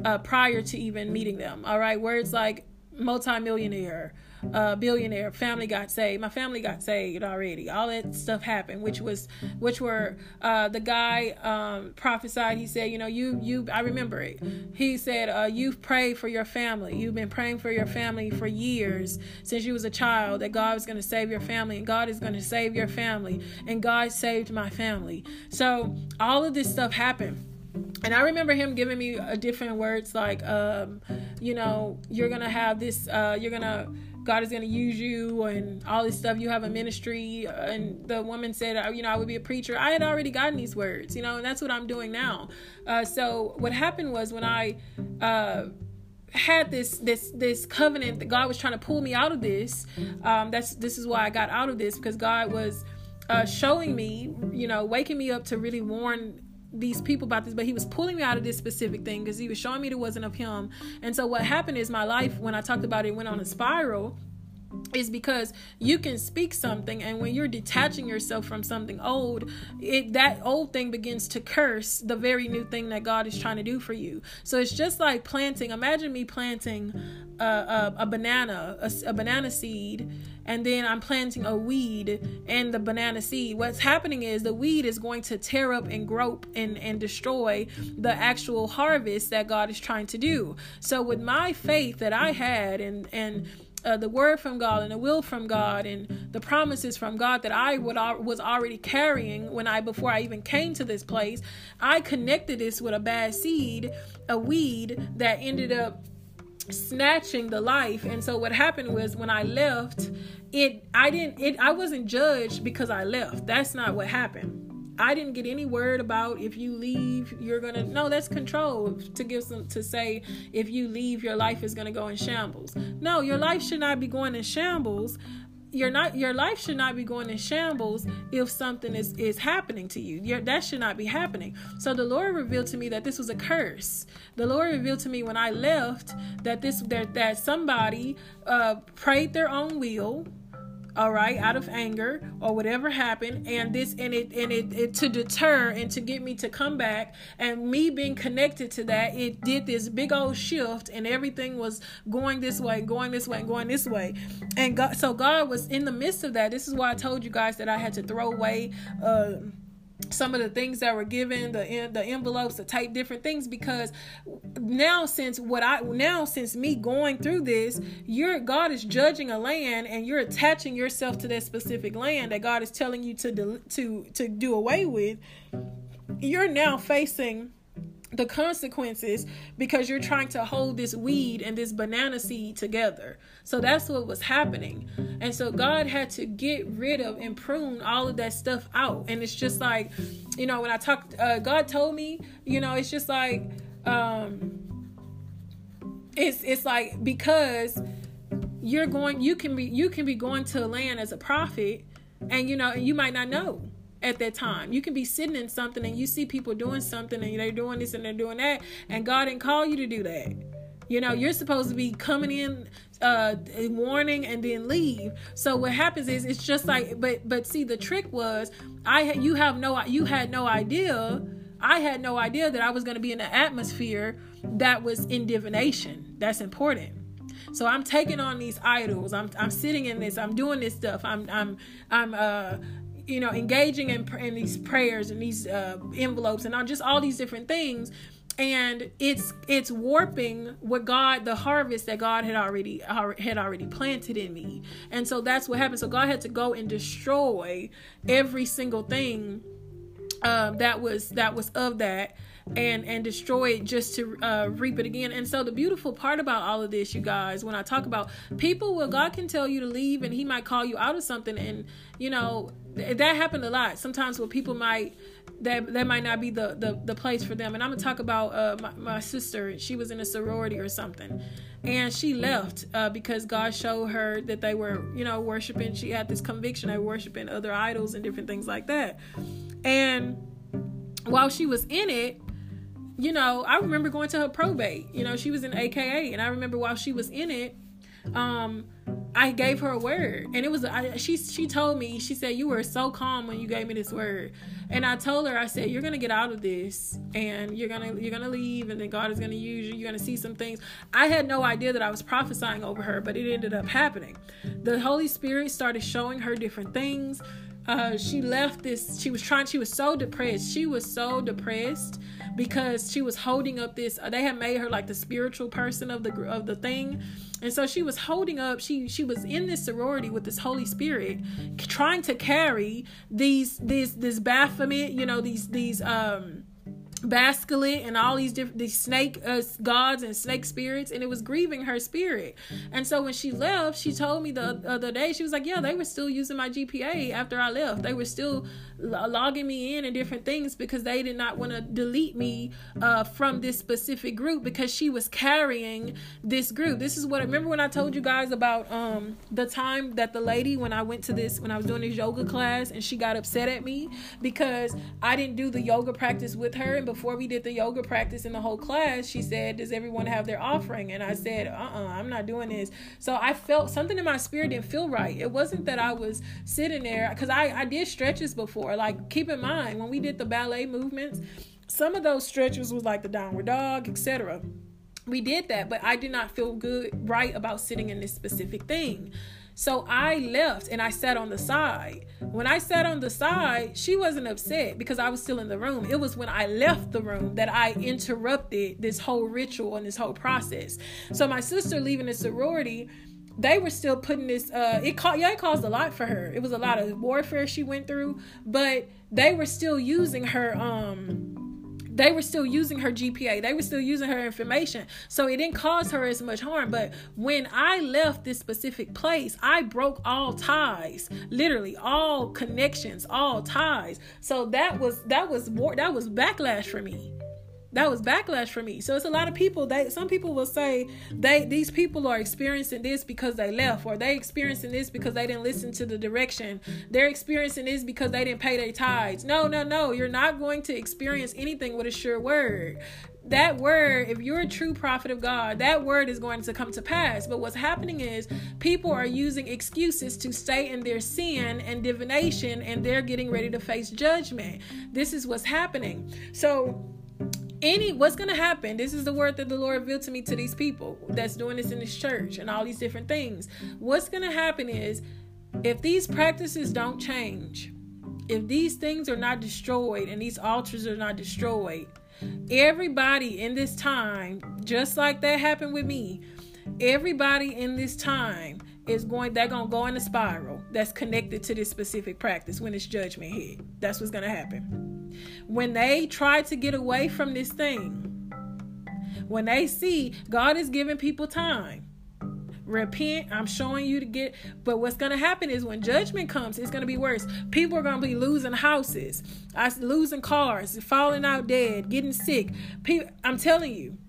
uh, prior to even meeting them. All right. Words like multimillionaire, uh, billionaire, family got saved. My family got saved already. All that stuff happened, which was, which were, uh, the guy, um, prophesied. He said, you know, you, you, I remember it. He said, uh, you've prayed for your family. You've been praying for your family for years since you was a child, that God was going to save your family, and God is going to save your family. And God saved my family. So all of this stuff happened. And I remember him giving me uh, different words like, um, you know, you're going to have this, uh, you're going to, God is going to use you and all this stuff. You have a ministry. And the woman said, you know, I would be a preacher. I had already gotten these words, you know, and that's what I'm doing now. Uh, so what happened was when I uh, had this this this covenant that God was trying to pull me out of this. Um, that's this is why I got out of this, because God was uh, showing me, you know, waking me up to really warn these people about this, but he was pulling me out of this specific thing because he was showing me it wasn't of him. And so what happened is my life, when I talked about it, went on a spiral, is because you can speak something, and when you're detaching yourself from something old, it, that old thing begins to curse the very new thing that God is trying to do for you. So it's just like planting. Imagine me planting a, a, a banana, a, a banana seed, and then I'm planting a weed and the banana seed. What's happening is the weed is going to tear up and grope and, and destroy the actual harvest that God is trying to do. So with my faith that I had and, and, Uh, the word from God and the will from God and the promises from God that I would, uh, was already carrying when I, before I even came to this place, I connected this with a bad seed, a weed that ended up snatching the life. And so what happened was when I left it, I didn't, it, I wasn't judged because I left. That's not what happened. I didn't get any word about if you leave, you're going to, no, that's control to give some, to say, if you leave, your life is going to go in shambles. No, your life should not be going in shambles. You're not, your life should not be going in shambles if something is, is happening to you. Your, that should not be happening. So the Lord revealed to me that this was a curse. The Lord revealed to me when I left that this, that, that somebody uh, prayed their own will, all right, out of anger or whatever happened, and this and it and it, it to deter and to get me to come back, and me being connected to that, it did this big old shift, and everything was going this way, going this way, and going this way. And God, so God was in the midst of that. This is why I told you guys that I had to throw away uh some of the things that were given, the the envelopes, the type, different things, because now since what I now since me going through this, your God is judging a land, and you're attaching yourself to that specific land that God is telling you to to to do away with. You're now facing the consequences because you're trying to hold this weed and this banana seed together. So that's what was happening. And so God had to get rid of and prune all of that stuff out. And it's just like, you know, when I talked, uh, God told me, you know, it's just like, um, it's, it's like, because you're going, you can be, you can be going to a land as a prophet, and, you know, and you might not know. At that time, you can be sitting in something and you see people doing something and they're doing this and they're doing that, and God didn't call you to do that. You know, you're supposed to be coming in, uh, warning, and then leave. So what happens is it's just like, but but see, the trick was I you have no you had no idea. I had no idea that I was going to be in an atmosphere that was in divination. That's important. So I'm taking on these idols. I'm I'm sitting in this. I'm doing this stuff. I'm I'm I'm uh. you know, engaging in, in these prayers and these uh, envelopes and all, just all these different things. And it's it's warping what God, the harvest that God had already had already planted in me. And so that's what happened. So God had to go and destroy every single thing uh, that was that was of that. and and destroy it just to uh reap it again. And so the beautiful part about all of this, you guys, when I talk about people, well, God can tell you to leave, and he might call you out of something. And you know, th- that happened a lot sometimes where people might, that that might not be the the, the place for them. And I'm gonna talk about uh my, my sister. She was in a sorority or something, and she left uh because God showed her that they were, you know, worshiping, she had this conviction they were worshiping other idols and different things like that. And while she was in it, you know, I remember going to her probate. You know, she was in A K A, and I remember while she was in it, um, I gave her a word, and it was I, she. She told me, she said, "You were so calm when you gave me this word." And I told her, I said, "You're gonna get out of this, and you're gonna you're gonna leave, and then God is gonna use you. You're gonna see some things." I had no idea that I was prophesying over her, but it ended up happening. The Holy Spirit started showing her different things. Uh, she left this, she was trying, she was so depressed. She was so depressed because she was holding up this, they had made her like the spiritual person of the, of the thing. And so she was holding up, she, she was in this sorority with this Holy Spirit, trying to carry these, this, this Baphomet, you know, these, these, um, Basculin and all these different these snake uh, gods and snake spirits, and it was grieving her spirit. And so when she left, she told me the other day, she was like, yeah, they were still using my G P A after I left. They were still logging me in and different things because they did not want to delete me uh, from this specific group, because she was carrying this group. This is what, remember when I told you guys about um, the time that the lady, when I went to this, when I was doing this yoga class, and she got upset at me because I didn't do the yoga practice with her. And before we did the yoga practice in the whole class, she said, does everyone have their offering? And I said, uh-uh, I'm not doing this. So I felt something in my spirit didn't feel right. It wasn't that I was sitting there, because I, I did stretches before. Like, keep in mind, when we did the ballet movements, some of those stretches was like the downward dog, et cetera. We did that, but I did not feel good, right, about sitting in this specific thing. So I left and I sat on the side. When I sat on the side, she wasn't upset because I was still in the room. It was when I left the room that I interrupted this whole ritual and this whole process. So my sister leaving the sorority, they were still putting this, uh, it, ca- yeah, it caused a lot for her. It was a lot of warfare she went through, but they were still using her, um, they were still using her G P A. They were still using her information. So it didn't cause her as much harm. But when I left this specific place, I broke all ties, literally all connections, all ties. So that was, that was war, that was backlash for me. That was backlash for me. So it's a lot of people, they, some people will say they, these people are experiencing this because they left, or they experiencing this because they didn't listen to the direction. They're experiencing this because they didn't pay their tithes. No, no, no. You're not going to experience anything with a sure word. That word, if you're a true prophet of God, that word is going to come to pass. But what's happening is people are using excuses to stay in their sin and divination, and they're getting ready to face judgment. This is what's happening. So Any, what's going to happen? This is the word that the Lord revealed to me, to these people that's doing this in this church and all these different things. What's going to happen is, if these practices don't change, if these things are not destroyed and these altars are not destroyed, everybody in this time, just like that happened with me, everybody in this time is going, they're going to go in a spiral that's connected to this specific practice when it's judgment hit. That's what's going to happen. When they try to get away from this thing, when they see God is giving people time, repent, I'm showing you to get, but what's going to happen is when judgment comes, it's going to be worse. People are going to be losing houses, losing cars, falling out dead, getting sick. People, I'm telling you,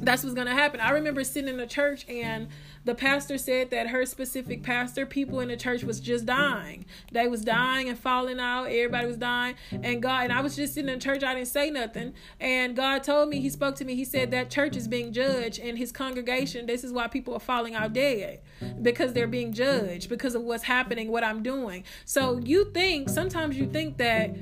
that's what's going to happen. I remember sitting in the church, and the pastor said that her specific pastor, people in the church was just dying. They was dying and falling out. Everybody was dying. And God, and I was just sitting in church. I didn't say nothing. And God told me, he spoke to me. He said that church is being judged, and his congregation, this is why people are falling out dead, because they're being judged because of what's happening, what I'm doing. So you think, sometimes you think that,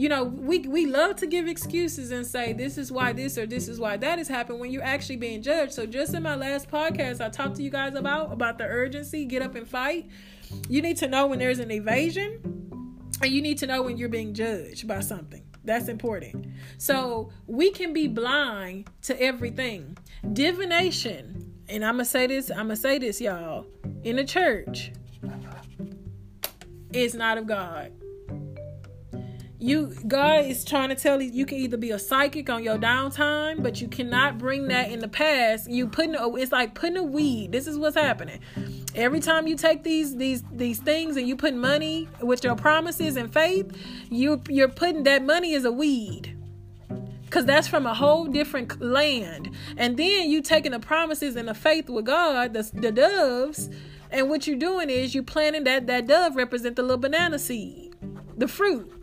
you know, we we love to give excuses and say this is why this or this is why that has happened, when you're actually being judged. So just in my last podcast, I talked to you guys about, about the urgency, get up and fight. You need to know when there's an evasion, and you need to know when you're being judged by something. That's important. So we can be blind to everything. Divination, and I'm going to say this, I'm going to say this, y'all, in the church, it's not of God. You, God is trying to tell you, you can either be a psychic on your downtime, but you cannot bring that in the past. You putting, it's like putting a weed. This is what's happening. Every time you take these these these things and you put money with your promises and faith, you you're putting that money as a weed, because that's from a whole different land. And then you taking the promises and the faith with God, the the doves, and what you're doing is you planting that that dove represent the little banana seed, the fruit.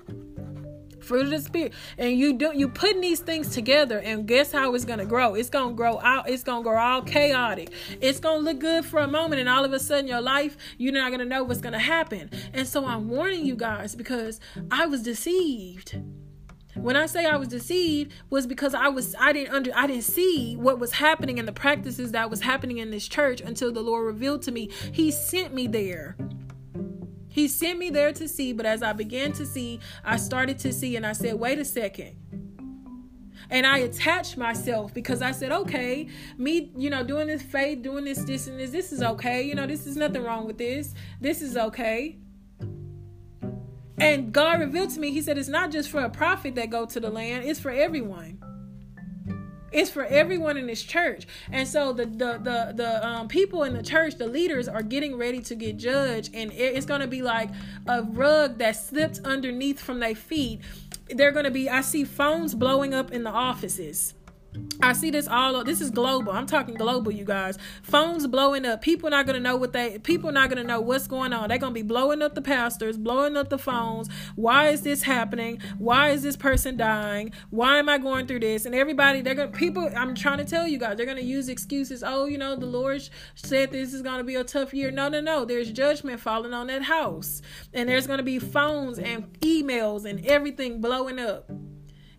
Fruit of the spirit, and you do you putting these things together, and guess how it's gonna grow? It's gonna grow out. It's gonna grow all chaotic. It's gonna look good for a moment, and all of a sudden, your life, you're not gonna know what's gonna happen. And so I'm warning you guys, because I was deceived. When I say I was deceived, was because I was I didn't under I didn't see what was happening in the practices that was happening in this church until the Lord revealed to me. He sent me there. He sent me there to see, but as I began to see, I started to see, and I said, wait a second. And I attached myself, because I said, okay, me, you know, doing this faith, doing this, this, and this, this is okay. You know, this is nothing wrong with this. This is okay. And God revealed to me, he said, it's not just for a prophet that go to the land. It's for everyone. It's for everyone in this church. And so the the the, the um, people in the church, the leaders, are getting ready to get judged. And it, it's going to be like a rug that slipped underneath from their feet. They're going to be, I see phones blowing up in the offices. I see this all, this is global. I'm talking global, you guys. Phones blowing up. People not going to know what they, people not going to know what's going on. They're going to be blowing up the pastors, blowing up the phones. Why is this happening? Why is this person dying? Why am I going through this? And everybody, they're going to, people, I'm trying to tell you guys, they're going to use excuses. Oh, you know, the Lord said this is going to be a tough year. No, no, no. There's judgment falling on that house. And there's going to be phones and emails and everything blowing up.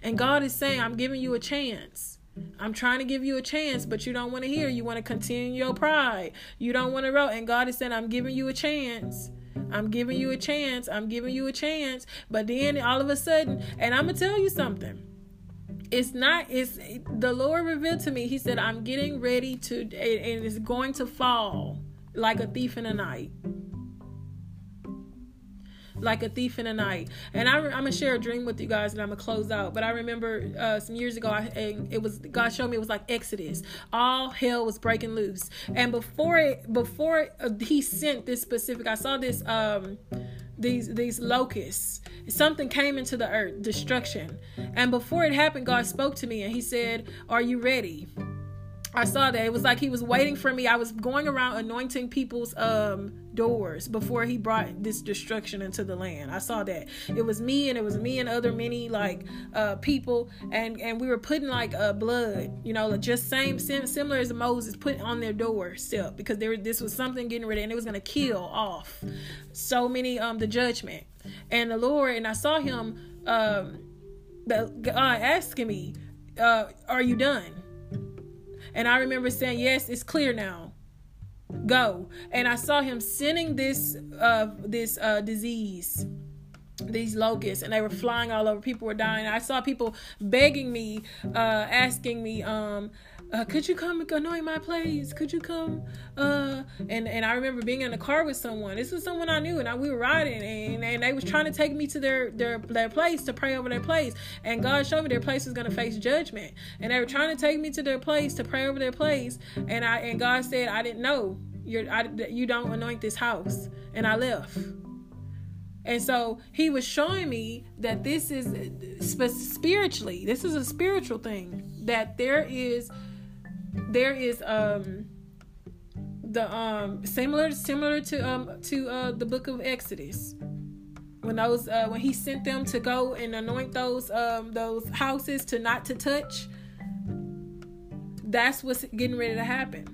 And God is saying, I'm giving you a chance. I'm trying to give you a chance, but you don't want to hear. You want to continue your pride. You don't want to roll. And God is saying, I'm giving you a chance. I'm giving you a chance. I'm giving you a chance. But then all of a sudden, and I'm going to tell you something. It's not, it's the Lord revealed to me. He said, I'm getting ready to, and it's going to fall like a thief in the night. Like a thief in the night. And I, I'm going to share a dream with you guys and I'm going to close out. But I remember uh, some years ago, I, and it was God showed me it was like Exodus. All hell was breaking loose. And before it, before he sent this specific, I saw this, um, these these locusts. Something came into the earth, destruction. And before it happened, God spoke to me and he said, are you ready? I saw that. It was like he was waiting for me. I was going around anointing people's um, doors before he brought this destruction into the land. I saw that. It was me and it was me and other many like uh, people. And, and we were putting like uh, blood, you know, just same, sim- similar as Moses put on their doorstep because there, this was something getting ready and it was going to kill off so many, um, the judgment. And the Lord, and I saw him um, God asking me, uh, are you done? And I remember saying, yes, it's clear now. Go. And I saw him sending this uh, this uh, disease, these locusts, and they were flying all over. People were dying. I saw people begging me, uh, asking me, um, uh, could you come anoint my place? Could you come? Uh, and, and I remember being in the car with someone. This was someone I knew, and I, we were riding, and, and they was trying to take me to their, their, their place to pray over their place. And God showed me their place was going to face judgment. And they were trying to take me to their place to pray over their place. And I and God said, I didn't know. You're, I, you don't anoint this house. And I left. And so he was showing me that this is spiritually, this is a spiritual thing, that there is, there is, um, the, um, similar, similar to, um, to, uh, the book of Exodus, when those, uh, when he sent them to go and anoint those, um, those houses to not to touch, that's what's getting ready to happen.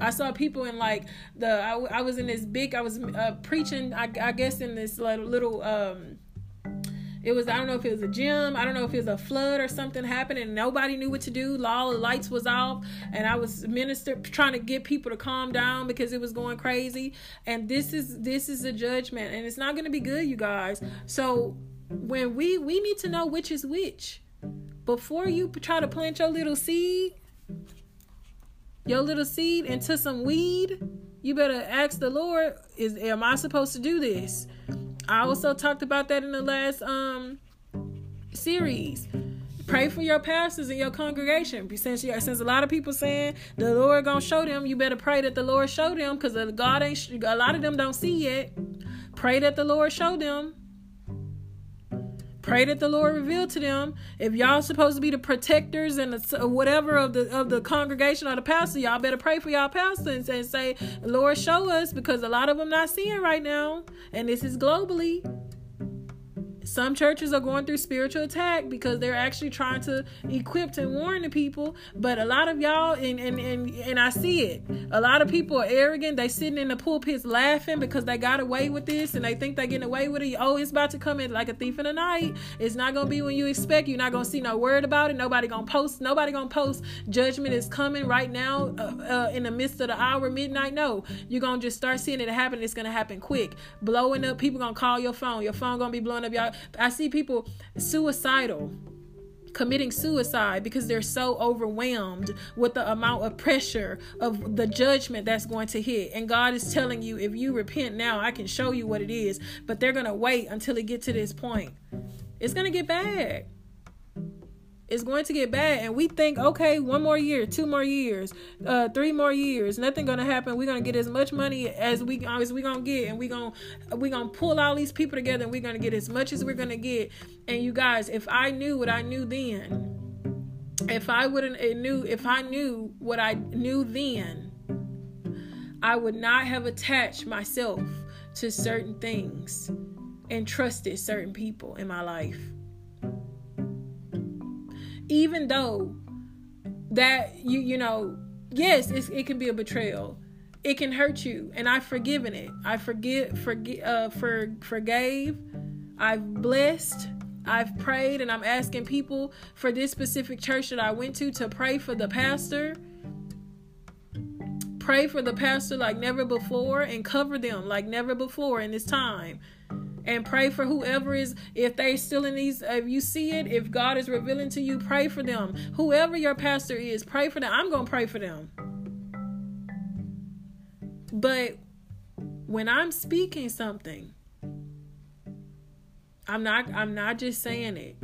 I saw people in like the, I, I was in this big, I was uh, preaching, I, I guess in this little, um, it was, I don't know if it was a gym, I don't know if it was a flood or something happened and nobody knew what to do. All the lights was off and I was minister trying to get people to calm down because it was going crazy. And this is, this is a judgment and it's not going to be good, you guys. So when we, we need to know which is which. Before you try to plant your little seed, your little seed into some weed, you better ask the Lord, is am I supposed to do this? I also talked about that in the last um series. Pray for your pastors and your congregation. Since, you, since a lot of people saying the Lord gonna show them, you better pray that the Lord show them because God ain't, a lot of them don't see yet. Pray that the Lord show them. Pray that the Lord reveal to them. If y'all supposed to be the protectors and the, whatever of the of the congregation or the pastor, y'all better pray for y'all pastor and, and say, Lord, show us, because a lot of them not seeing right now. And this is globally. Some churches are going through spiritual attack because they're actually trying to equip and warn the people. But a lot of y'all, and, and, and, and I see it, a lot of people are arrogant. They sitting in the pulpits laughing because they got away with this and they think they're getting away with it. Oh, it's about to come in like a thief in the night. It's not going to be when you expect. You're not going to see no word about it. Nobody going to post. Nobody going to post. Judgment is coming right now uh, uh, in the midst of the hour, midnight. No, you're going to just start seeing it happen. It's going to happen quick. Blowing up. People going to call your phone. Your phone going to be blowing up. Y'all, I see people suicidal. committing suicide because they're so overwhelmed with the amount of pressure of the judgment that's going to hit. And God is telling you, if you repent now, I can show you what it is. But they're going to wait until it gets to this point. It's going to get bad. It's going to get bad. And we think, okay, one more year, two more years, uh, three more years, nothing going to happen. We're going to get as much money as we as we going to get. And we're going we gonna to pull all these people together, and we're going to get as much as we're going to get. And you guys, if I knew what I knew then, if I wouldn't it knew, if I knew what I knew then, I would not have attached myself to certain things and trusted certain people in my life. Even though that, you you know, yes, it's, it can be a betrayal. It can hurt you. And I've forgiven it. I forgive, forgi- uh, for, forgave. I've blessed. I've prayed. And I'm asking people for this specific church that I went to to pray for the pastor. Pray for the pastor like never before, and cover them like never before in this time. And pray for whoever is, if they still in these, if you see it, if God is revealing to you, pray for them. Whoever your pastor is, pray for them. I'm going to pray for them. But when I'm speaking something, I'm not, I'm not just saying it.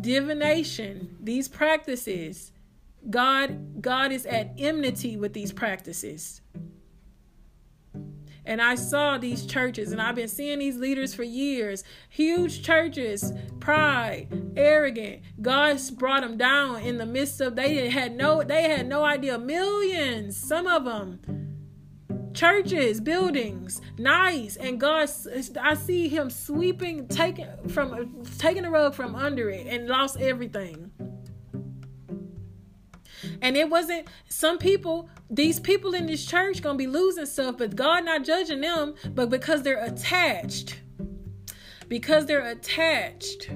Divination, these practices, God, God is at enmity with these practices. And I saw these churches, and I've been seeing these leaders for years. Huge churches, pride, arrogant. God's brought them down in the midst of, they had no, they had no idea. Millions, some of them. Churches, buildings, nice. And God, I see him sweeping, taking from, taking the rug from under it, and lost everything. And it wasn't, some people, these people in this church going to be losing stuff, but God not judging them, but because they're attached. Because they're attached.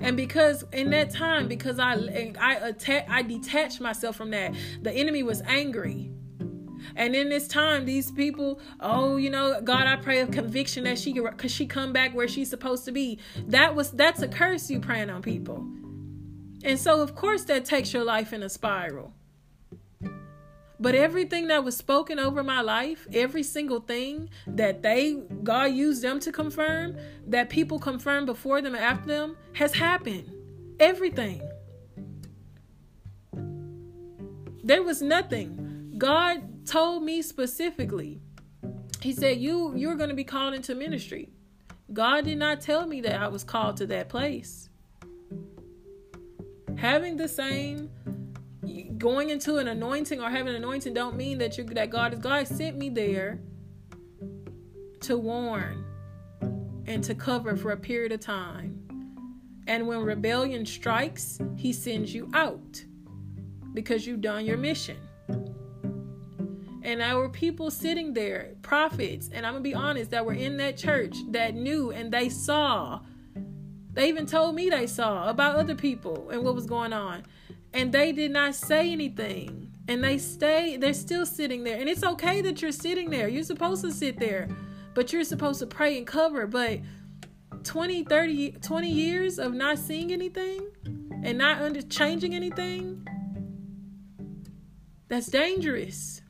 And because in that time, because I I atta- I detached myself from that, the enemy was angry. And in this time, these people, oh, you know, God, I pray of conviction that she could she come back where she's supposed to be. That was, that's a curse you praying on people. And so, of course, that takes your life in a spiral. But everything that was spoken over my life, every single thing that they, God used them to confirm, that people confirmed before them and after them, has happened. Everything. There was nothing. God told me specifically, he said, you you're going to be called into ministry. God did not tell me that I was called to that place. Having the same, going into an anointing or having an anointing don't mean that you that God is God sent me there to warn and to cover for a period of time. And when rebellion strikes, he sends you out because you've done your mission. And there were people sitting there, prophets, and I'm going to be honest, that were in that church that knew, and they saw. They even told me they saw about other people and what was going on. And they did not say anything. And they stay, they're still sitting there. And it's okay that you're sitting there. You're supposed to sit there. But you're supposed to pray and cover. But twenty, thirty, twenty years of not seeing anything and not under, changing anything, that's dangerous.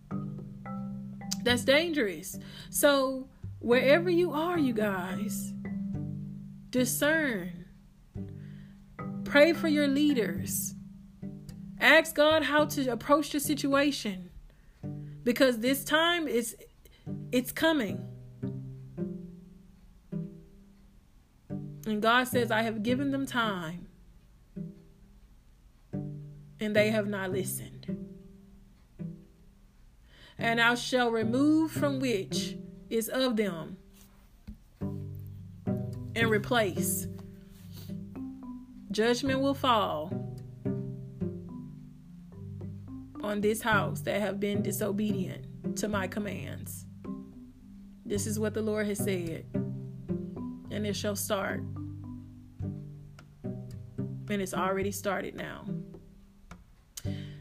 That's dangerous. So wherever you are, you guys, discern. Pray for your leaders. Ask God how to approach the situation, because this time is it's coming. And God says, I have given them time, and they have not listened. And I shall remove from which is of them and replace. Judgment will fall on this house that have been disobedient to my commands. This is what the Lord has said. And it shall start. And it's already started now.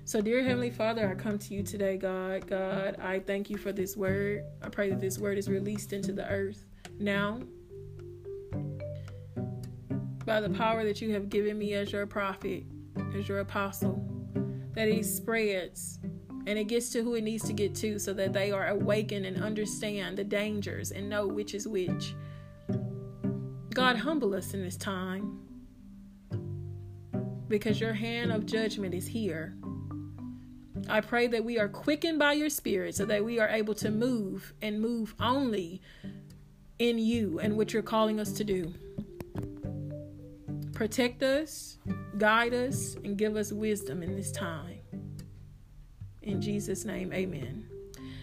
So, dear Heavenly Father, I come to you today, God. God, I thank you for this word. I pray that this word is released into the earth now by the power that you have given me as your prophet, as your apostle, that it spreads and it gets to who it needs to get to so that they are awakened and understand the dangers and know which is which. God, humble us in this time because your hand of judgment is here. I pray that we are quickened by your spirit so that we are able to move and move only in you and what you're calling us to do. Protect us, guide us, and give us wisdom in this time. In Jesus' name, amen.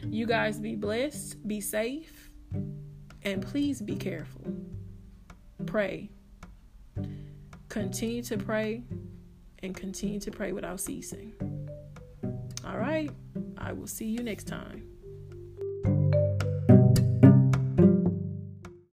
You guys be blessed, be safe, and please be careful. Pray. Continue to pray and continue to pray without ceasing. All right. I will see you next time.